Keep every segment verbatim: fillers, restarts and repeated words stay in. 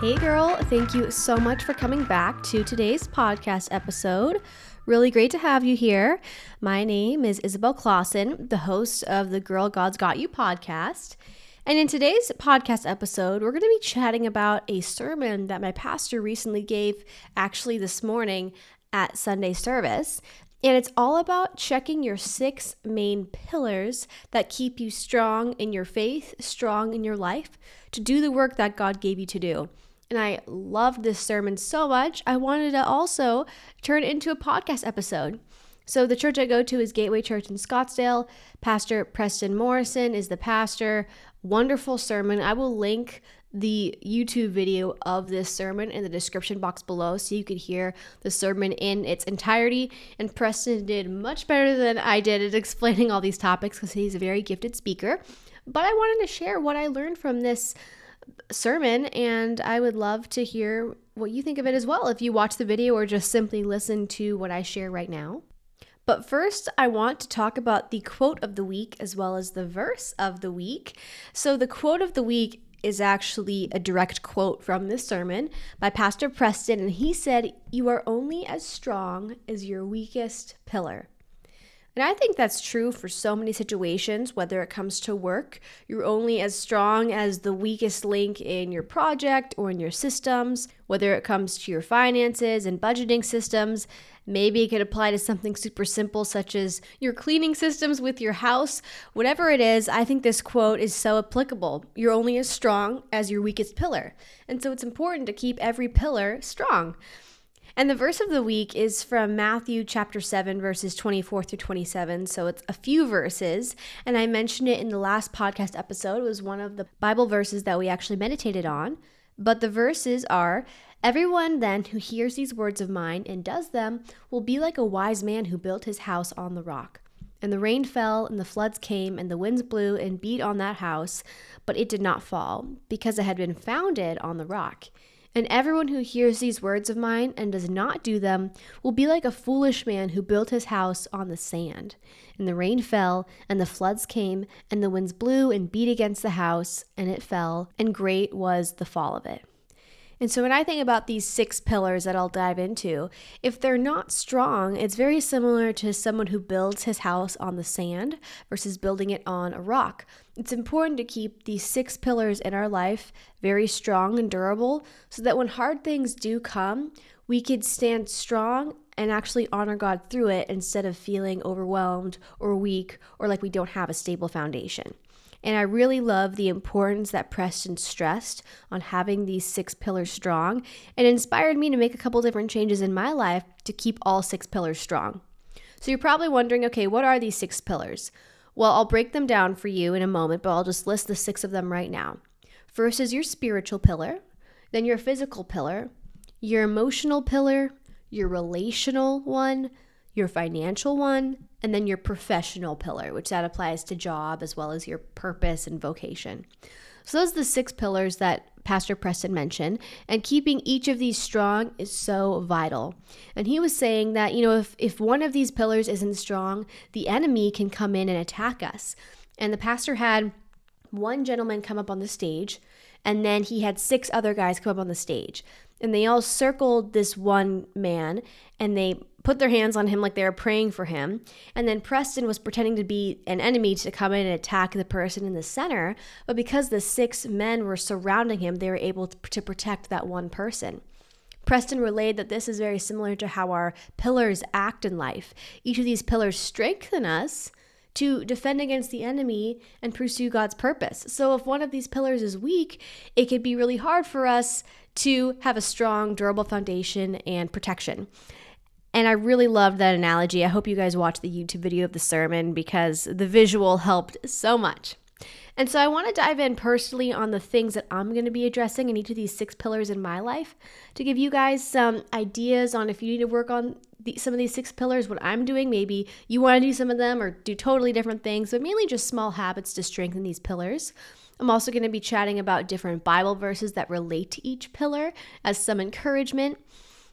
Hey girl, thank you so much for coming back to today's podcast episode. Really great to have you here. My name is Isabel Clausen, the host of the Girl God's Got You podcast. And in today's podcast episode, we're going to be chatting about a sermon that my pastor recently gave, actually this morning at Sunday service. And it's all about checking your six main pillars that keep you strong in your faith, strong in your life, to do the work that God gave you to do. And I loved this sermon so much, I wanted to also turn it into a podcast episode. So the church I go to is Gateway Church in Scottsdale. Pastor Preston Morrison is the pastor. Wonderful sermon. I will link the YouTube video of this sermon in the description box below so you could hear the sermon in its entirety. And Preston did much better than I did at explaining all these topics because he's a very gifted speaker. But I wanted to share what I learned from this sermon, and I would love to hear what you think of it as well if you watch the video or just simply listen to what I share right now. But first, I want to talk about the quote of the week as well as the verse of the week. So the quote of the week is actually a direct quote from this sermon by Pastor Preston, and he said, "You are only as strong as your weakest pillar." And I think that's true for so many situations, whether it comes to work. You're only as strong as the weakest link in your project or in your systems, whether it comes to your finances and budgeting systems. Maybe it could apply to something super simple such as your cleaning systems with your house. Whatever it is, I think this quote is so applicable. You're only as strong as your weakest pillar. And so it's important to keep every pillar strong. And the verse of the week is from Matthew chapter seven, verses twenty-four through twenty-seven. So it's a few verses. And I mentioned it in the last podcast episode. It was one of the Bible verses that we actually meditated on. But the verses are, "Everyone then who hears these words of mine and does them will be like a wise man who built his house on the rock. And the rain fell, and the floods came, and the winds blew and beat on that house, but it did not fall, because it had been founded on the rock. And everyone who hears these words of mine and does not do them will be like a foolish man who built his house on the sand. And the rain fell, and the floods came, and the winds blew and beat against the house, and it fell, and great was the fall of it." And so when I think about these six pillars that I'll dive into, if they're not strong, it's very similar to someone who builds his house on the sand versus building it on a rock. It's important to keep these six pillars in our life very strong and durable so that when hard things do come, we could stand strong and actually honor God through it instead of feeling overwhelmed or weak or like we don't have a stable foundation. And I really love the importance that Preston stressed on having these six pillars strong, and inspired me to make a couple different changes in my life to keep all six pillars strong. So you're probably wondering, okay, what are these six pillars? Well, I'll break them down for you in a moment, but I'll just list the six of them right now. First is your spiritual pillar, then your physical pillar, your emotional pillar, your relational one, your financial one, and then your professional pillar, which that applies to job as well as your purpose and vocation. So those are the six pillars that Pastor Preston mentioned, and keeping each of these strong is so vital. And he was saying that, you know, if, if one of these pillars isn't strong, the enemy can come in and attack us. And the pastor had one gentleman come up on the stage, and then he had six other guys come up on the stage. And they all circled this one man, and they put their hands on him like they were praying for him. And then Preston was pretending to be an enemy to come in and attack the person in the center. But because the six men were surrounding him, they were able to protect that one person. Preston relayed that this is very similar to how our pillars act in life. Each of these pillars strengthen us to defend against the enemy and pursue God's purpose. So if one of these pillars is weak, it could be really hard for us to have a strong, durable foundation and protection. And I really loved that analogy. I hope you guys watched the YouTube video of the sermon because the visual helped so much. And so I want to dive in personally on the things that I'm going to be addressing in each of these six pillars in my life to give you guys some ideas on if you need to work on the, some of these six pillars, what I'm doing. Maybe you want to do some of them or do totally different things, but mainly just small habits to strengthen these pillars. I'm also going to be chatting about different Bible verses that relate to each pillar as some encouragement.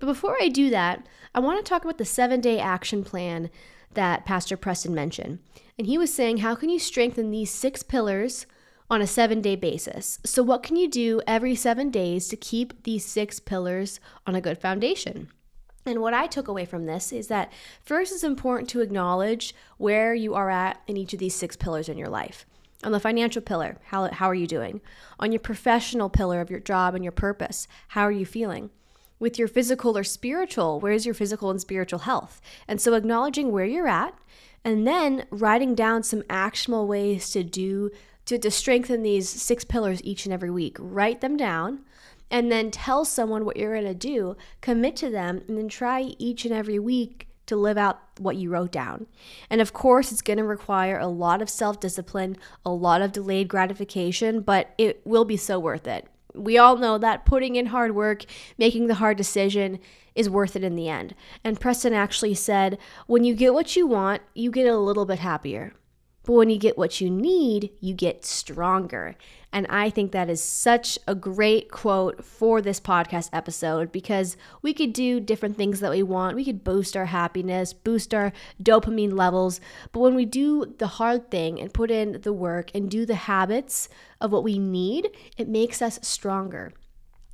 But before I do that, I want to talk about the seven-day action plan that Pastor Preston mentioned. And he was saying, how can you strengthen these six pillars on a seven-day basis. So what can you do every seven days to keep these six pillars on a good foundation? And what I took away from this is that first, it's important to acknowledge where you are at in each of these six pillars in your life. On the financial pillar, how how are you doing? On your professional pillar of your job and your purpose, how are you feeling? With your physical or spiritual, where is your physical and spiritual health? And so acknowledging where you're at, and then writing down some actionable ways to do to, to strengthen these six pillars each and every week. Write them down, and then tell someone what you're going to do, commit to them, and then try each and every week to live out what you wrote down. And of course, it's going to require a lot of self-discipline, a lot of delayed gratification, but it will be so worth it. We all know that putting in hard work, making the hard decision is worth it in the end. And Preston actually said, when you get what you want, you get a little bit happier. But when you get what you need, you get stronger. And I think that is such a great quote for this podcast episode, because we could do different things that we want. We could boost our happiness, boost our dopamine levels. But when we do the hard thing and put in the work and do the habits of what we need, it makes us stronger.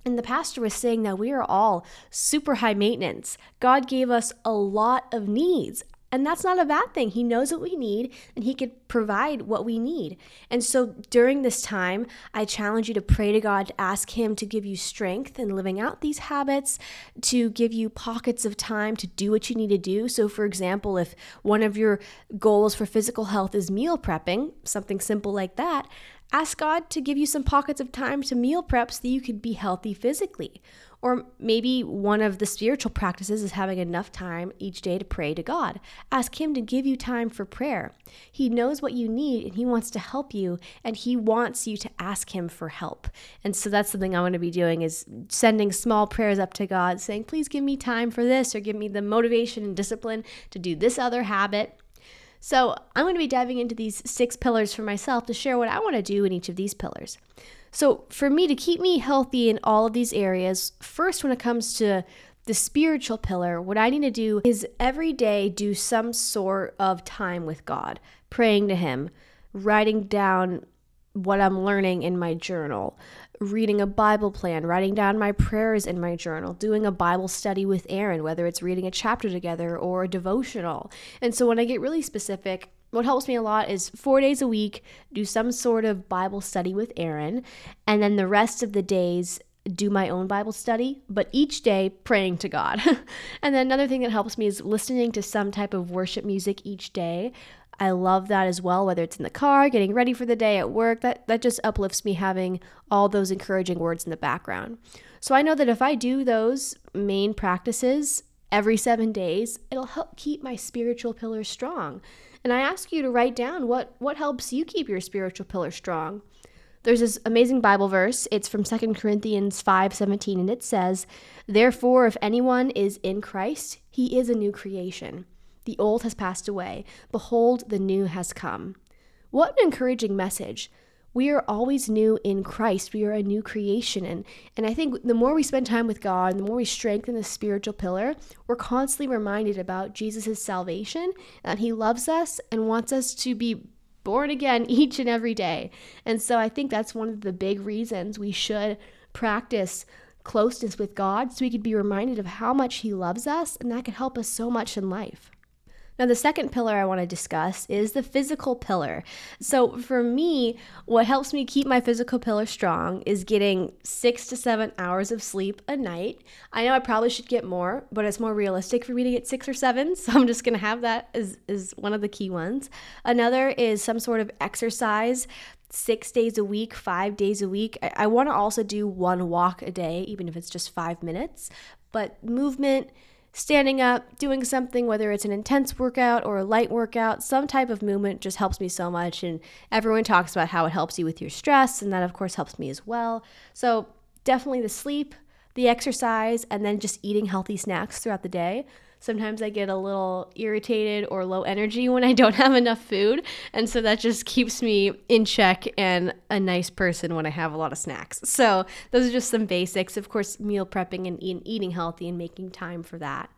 And the pastor was saying that we are all super high maintenance. God gave us a lot of needs. And that's not a bad thing. He knows what we need, and he can provide what we need. And so during this time, I challenge you to pray to God, to ask him to give you strength in living out these habits, to give you pockets of time to do what you need to do. So for example, if one of your goals for physical health is meal prepping, something simple like that, ask God to give you some pockets of time to meal prep so that you can be healthy physically. Or maybe one of the spiritual practices is having enough time each day to pray to God. Ask him to give you time for prayer. He knows what you need, and he wants to help you, and he wants you to ask him for help. And so that's something I'm going to be doing, is sending small prayers up to God saying, please give me time for this, or give me the motivation and discipline to do this other habit. So I'm going to be diving into these six pillars for myself to share what I want to do in each of these pillars. So for me, to keep me healthy in all of these areas, first, when it comes to the spiritual pillar, what I need to do is every day do some sort of time with God, praying to him, writing down what I'm learning in my journal, reading a Bible plan, writing down my prayers in my journal, doing a Bible study with Aaron, whether it's reading a chapter together or a devotional. And so when I get really specific, what helps me a lot is four days a week, do some sort of Bible study with Aaron, and then the rest of the days do my own Bible study, but each day praying to God. And then another thing that helps me is listening to some type of worship music each day. I love that as well, whether it's in the car, getting ready for the day, at work. That that just uplifts me, having all those encouraging words in the background. So I know that if I do those main practices every seven days, it'll help keep my spiritual pillar strong. And I ask you to write down what, what helps you keep your spiritual pillar strong. There's this amazing Bible verse. It's from Second Corinthians five seventeen, and it says, therefore, if anyone is in Christ, he is a new creation. The old has passed away. Behold, the new has come. What an encouraging message. We are always new in Christ. We are a new creation. And, and I think the more we spend time with God, and the more we strengthen the spiritual pillar, we're constantly reminded about Jesus' salvation, that he loves us and wants us to be born again each and every day. And so I think that's one of the big reasons we should practice closeness with God, so we could be reminded of how much he loves us, and that could help us so much in life. Now, the second pillar I want to discuss is the physical pillar. So for me, what helps me keep my physical pillar strong is getting six to seven hours of sleep a night. I know I probably should get more, but it's more realistic for me to get six or seven, so I'm just going to have that as, as one of the key ones. Another is some sort of exercise. Six days a week, five days a week. I, I want to also do one walk a day, even if it's just five minutes. But movement, standing up, doing something, whether it's an intense workout or a light workout, some type of movement just helps me so much. And everyone talks about how it helps you with your stress, and that, of course, helps me as well. So definitely the sleep, the exercise, and then just eating healthy snacks throughout the day. Sometimes I get a little irritated or low energy when I don't have enough food, and so that just keeps me in check and a nice person when I have a lot of snacks. So those are just some basics. Of course, meal prepping and eating healthy and making time for that.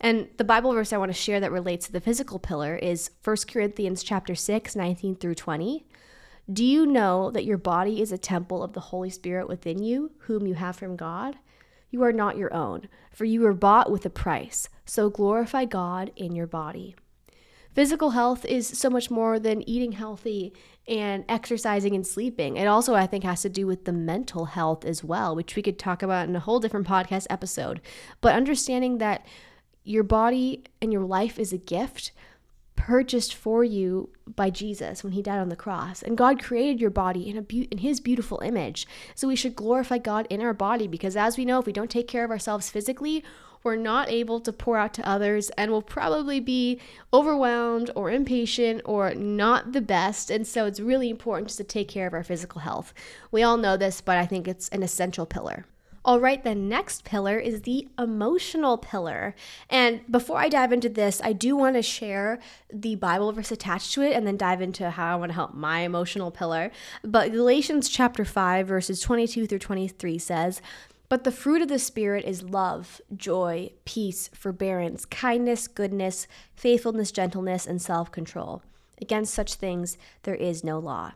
And the Bible verse I want to share that relates to the physical pillar is First Corinthians chapter six, nineteen through twenty. Do you know that your body is a temple of the Holy Spirit within you, whom you have from God? You are not your own, for you were bought with a price. So glorify God in your body. Physical health is so much more than eating healthy and exercising and sleeping. It also, I think, has to do with the mental health as well, which we could talk about in a whole different podcast episode. But understanding that your body and your life is a gift purchased for you by Jesus when he died on the cross. And God created your body in a be- in his beautiful image. So we should glorify God in our body, because as we know, if we don't take care of ourselves physically, we're not able to pour out to others, and we'll probably be overwhelmed or impatient or not the best. And so it's really important just to take care of our physical health. We all know this, but I think it's an essential pillar. All right, the next pillar is the emotional pillar. And before I dive into this, I do want to share the Bible verse attached to it and then dive into how I want to help my emotional pillar. But Galatians chapter five, verses twenty-two through twenty-three says, "But the fruit of the Spirit is love, joy, peace, forbearance, kindness, goodness, faithfulness, gentleness, and self-control. Against such things there is no law."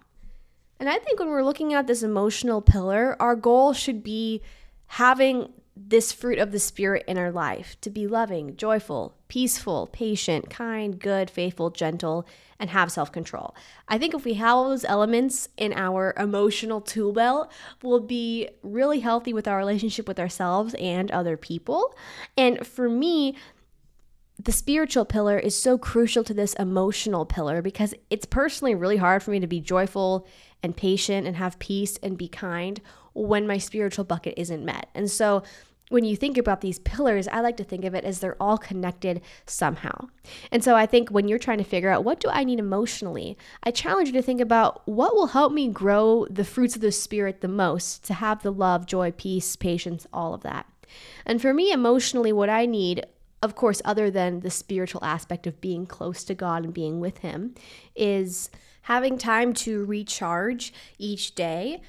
And I think when we're looking at this emotional pillar, our goal should be having this fruit of the Spirit in our life, to be loving, joyful, peaceful, patient, kind, good, faithful, gentle, and have self-control. I think if we have all those elements in our emotional tool belt, we'll be really healthy with our relationship with ourselves and other people. And for me, the spiritual pillar is so crucial to this emotional pillar, because it's personally really hard for me to be joyful and patient and have peace and be kind when my spiritual bucket isn't met. And so when you think about these pillars, I like to think of it as they're all connected somehow. And so I think when you're trying to figure out what do I need emotionally, I challenge you to think about what will help me grow the fruits of the Spirit the most, to have the love, joy, peace, patience, all of that. And for me, emotionally, what I need, of course, other than the spiritual aspect of being close to God and being with him, is having time to recharge each day,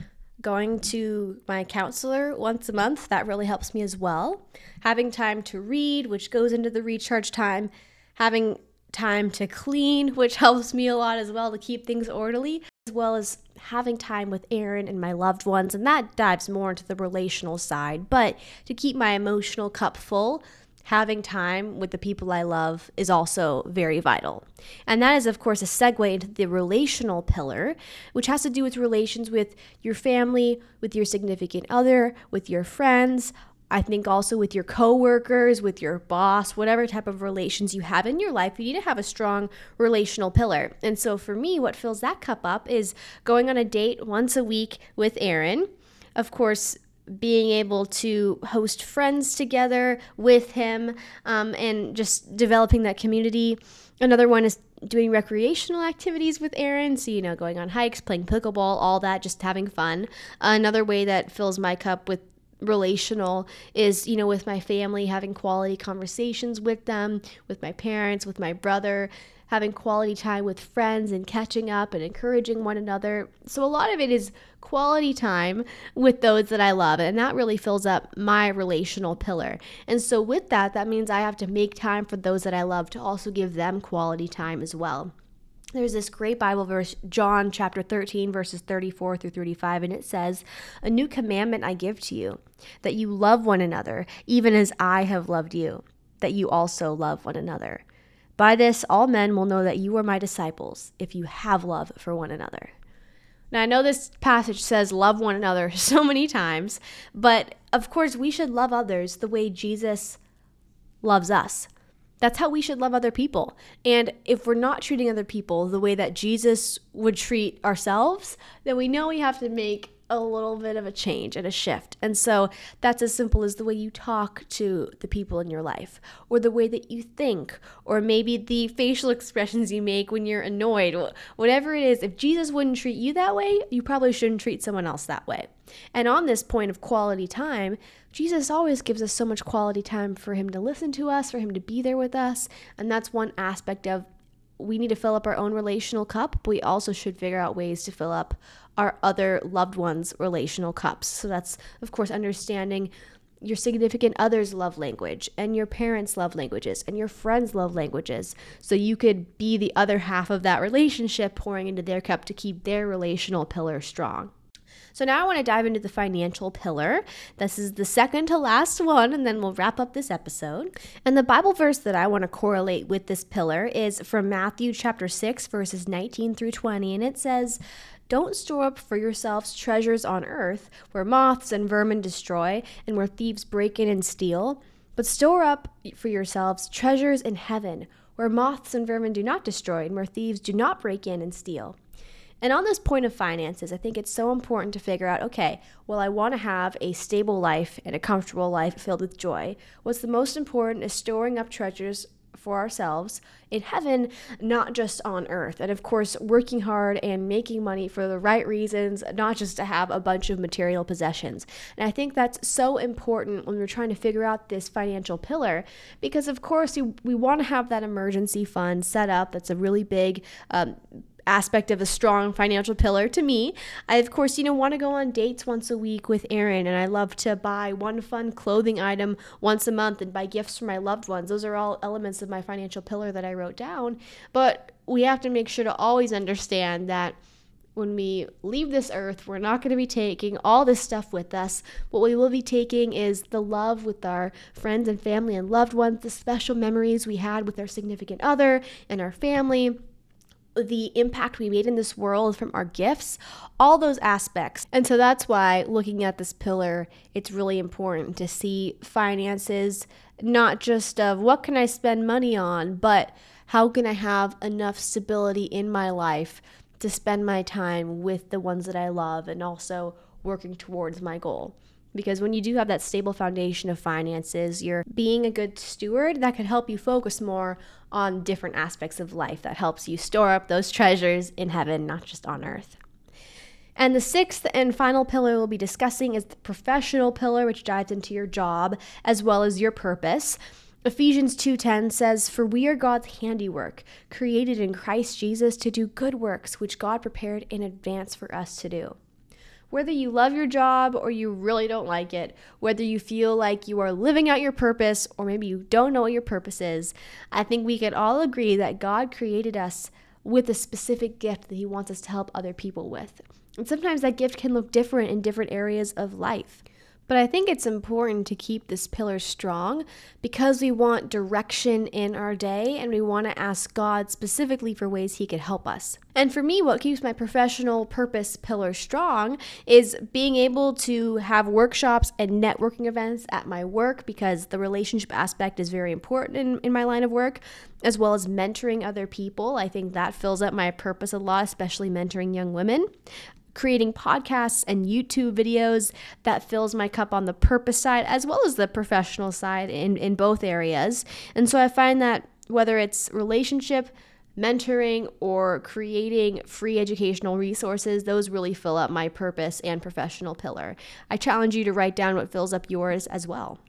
going to my counselor once a month, that really helps me as well, having time to read, which goes into the recharge time, having time to clean, which helps me a lot as well to keep things orderly, as well as having time with Aaron and my loved ones, and that dives more into the relational side. But to keep my emotional cup full, having time with the people I love is also very vital. And that is, of course, a segue into the relational pillar, which has to do with relations with your family, with your significant other, with your friends, I think also with your coworkers, with your boss, whatever type of relations you have in your life, you need to have a strong relational pillar. And so for me, what fills that cup up is going on a date once a week with Aaron, of course, being able to host friends together with him, um, and just developing that community. Another one is doing recreational activities with Aaron. So, you know, going on hikes, playing pickleball, all that, just having fun. Another way that fills my cup with relational is, you know, with my family, having quality conversations with them, with my parents, with my brother, having quality time with friends and catching up and encouraging one another. So a lot of it is quality time with those that I love, and that really fills up my relational pillar. And so with that, that means I have to make time for those that I love to also give them quality time as well. There's this great Bible verse, John chapter thirteen, verses thirty-four through thirty-five, and it says, "A new commandment I give to you, that you love one another, even as I have loved you, that you also love one another. By this, all men will know that you are my disciples, if you have love for one another." Now, I know this passage says love one another so many times, but of course, we should love others the way Jesus loves us. That's how we should love other people. And if we're not treating other people the way that Jesus would treat ourselves, then we know we have to make a little bit of a change and a shift. And so that's as simple as the way you talk to the people in your life, or the way that you think, or maybe the facial expressions you make when you're annoyed, whatever it is. If Jesus wouldn't treat you that way, you probably shouldn't treat someone else that way. And on this point of quality time, Jesus always gives us so much quality time for him to listen to us, for him to be there with us. And that's one aspect of, we need to fill up our own relational cup, but we also should figure out ways to fill up our other loved ones' relational cups. So that's, of course, understanding your significant other's love language and your parents' love languages and your friends' love languages, so you could be the other half of that relationship pouring into their cup to keep their relational pillar strong. So now I want to dive into the financial pillar. This is the second to last one, and then we'll wrap up this episode. And the Bible verse that I want to correlate with this pillar is from Matthew chapter six, verses nineteen through twenty, and it says, "Don't store up for yourselves treasures on earth, where moths and vermin destroy, and where thieves break in and steal, but store up for yourselves treasures in heaven, where moths and vermin do not destroy, and where thieves do not break in and steal." And on this point of finances, I think it's so important to figure out, okay, well, I want to have a stable life and a comfortable life filled with joy. What's the most important is storing up treasures for ourselves in heaven, not just on earth. And of course, working hard and making money for the right reasons, not just to have a bunch of material possessions. And I think that's so important when we're trying to figure out this financial pillar, because of course, you, we want to have that emergency fund set up. That's a really big um aspect of a strong financial pillar to me. I, of course, you know, want to go on dates once a week with Erin, and I love to buy one fun clothing item once a month and buy gifts for my loved ones. Those are all elements of my financial pillar that I wrote down. But we have to make sure to always understand that when we leave this earth, we're not going to be taking all this stuff with us. What we will be taking is the love with our friends and family and loved ones, the special memories we had with our significant other and our family, the impact we made in this world from our gifts, all those aspects. And so that's why looking at this pillar, it's really important to see finances, not just of what can I spend money on, but how can I have enough stability in my life to spend my time with the ones that I love and also working towards my goal. Because when you do have that stable foundation of finances, you're being a good steward, that could help you focus more on different aspects of life. That helps you store up those treasures in heaven, not just on earth. And the sixth and final pillar we'll be discussing is the professional pillar, which dives into your job as well as your purpose. Ephesians two ten says, "For we are God's handiwork, created in Christ Jesus to do good works, which God prepared in advance for us to do." Whether you love your job or you really don't like it, whether you feel like you are living out your purpose or maybe you don't know what your purpose is, I think we can all agree that God created us with a specific gift that He wants us to help other people with. And sometimes that gift can look different in different areas of life. But I think it's important to keep this pillar strong because we want direction in our day and we want to ask God specifically for ways He could help us. And for me, what keeps my professional purpose pillar strong is being able to have workshops and networking events at my work, because the relationship aspect is very important in, in my line of work, as well as mentoring other people. I think that fills up my purpose a lot, especially mentoring young women. Creating podcasts and YouTube videos, that fills my cup on the purpose side as well as the professional side in, in both areas. And so I find that whether it's relationship, mentoring, or creating free educational resources, those really fill up my purpose and professional pillar. I challenge you to write down what fills up yours as well.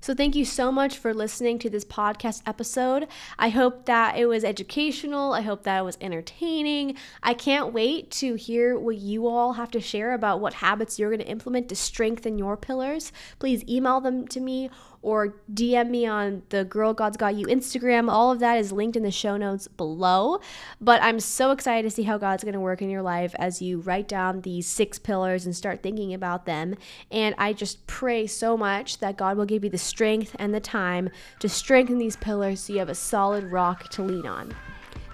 So thank you so much for listening to this podcast episode. I hope that it was educational. I hope that it was entertaining. I can't wait to hear what you all have to share about what habits you're going to implement to strengthen your pillars. Please email them to me or D M me on the Girl God's Got You Instagram. All of that is linked in the show notes below. But I'm so excited to see how God's going to work in your life as you write down these six pillars and start thinking about them. And I just pray so much that God will give you the strength strength and the time to strengthen these pillars so you have a solid rock to lean on.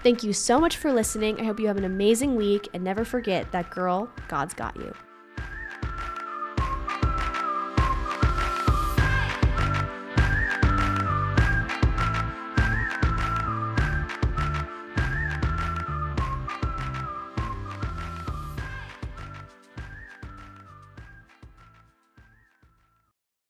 Thank you so much for listening. I hope you have an amazing week, and never forget that, girl, God's got you.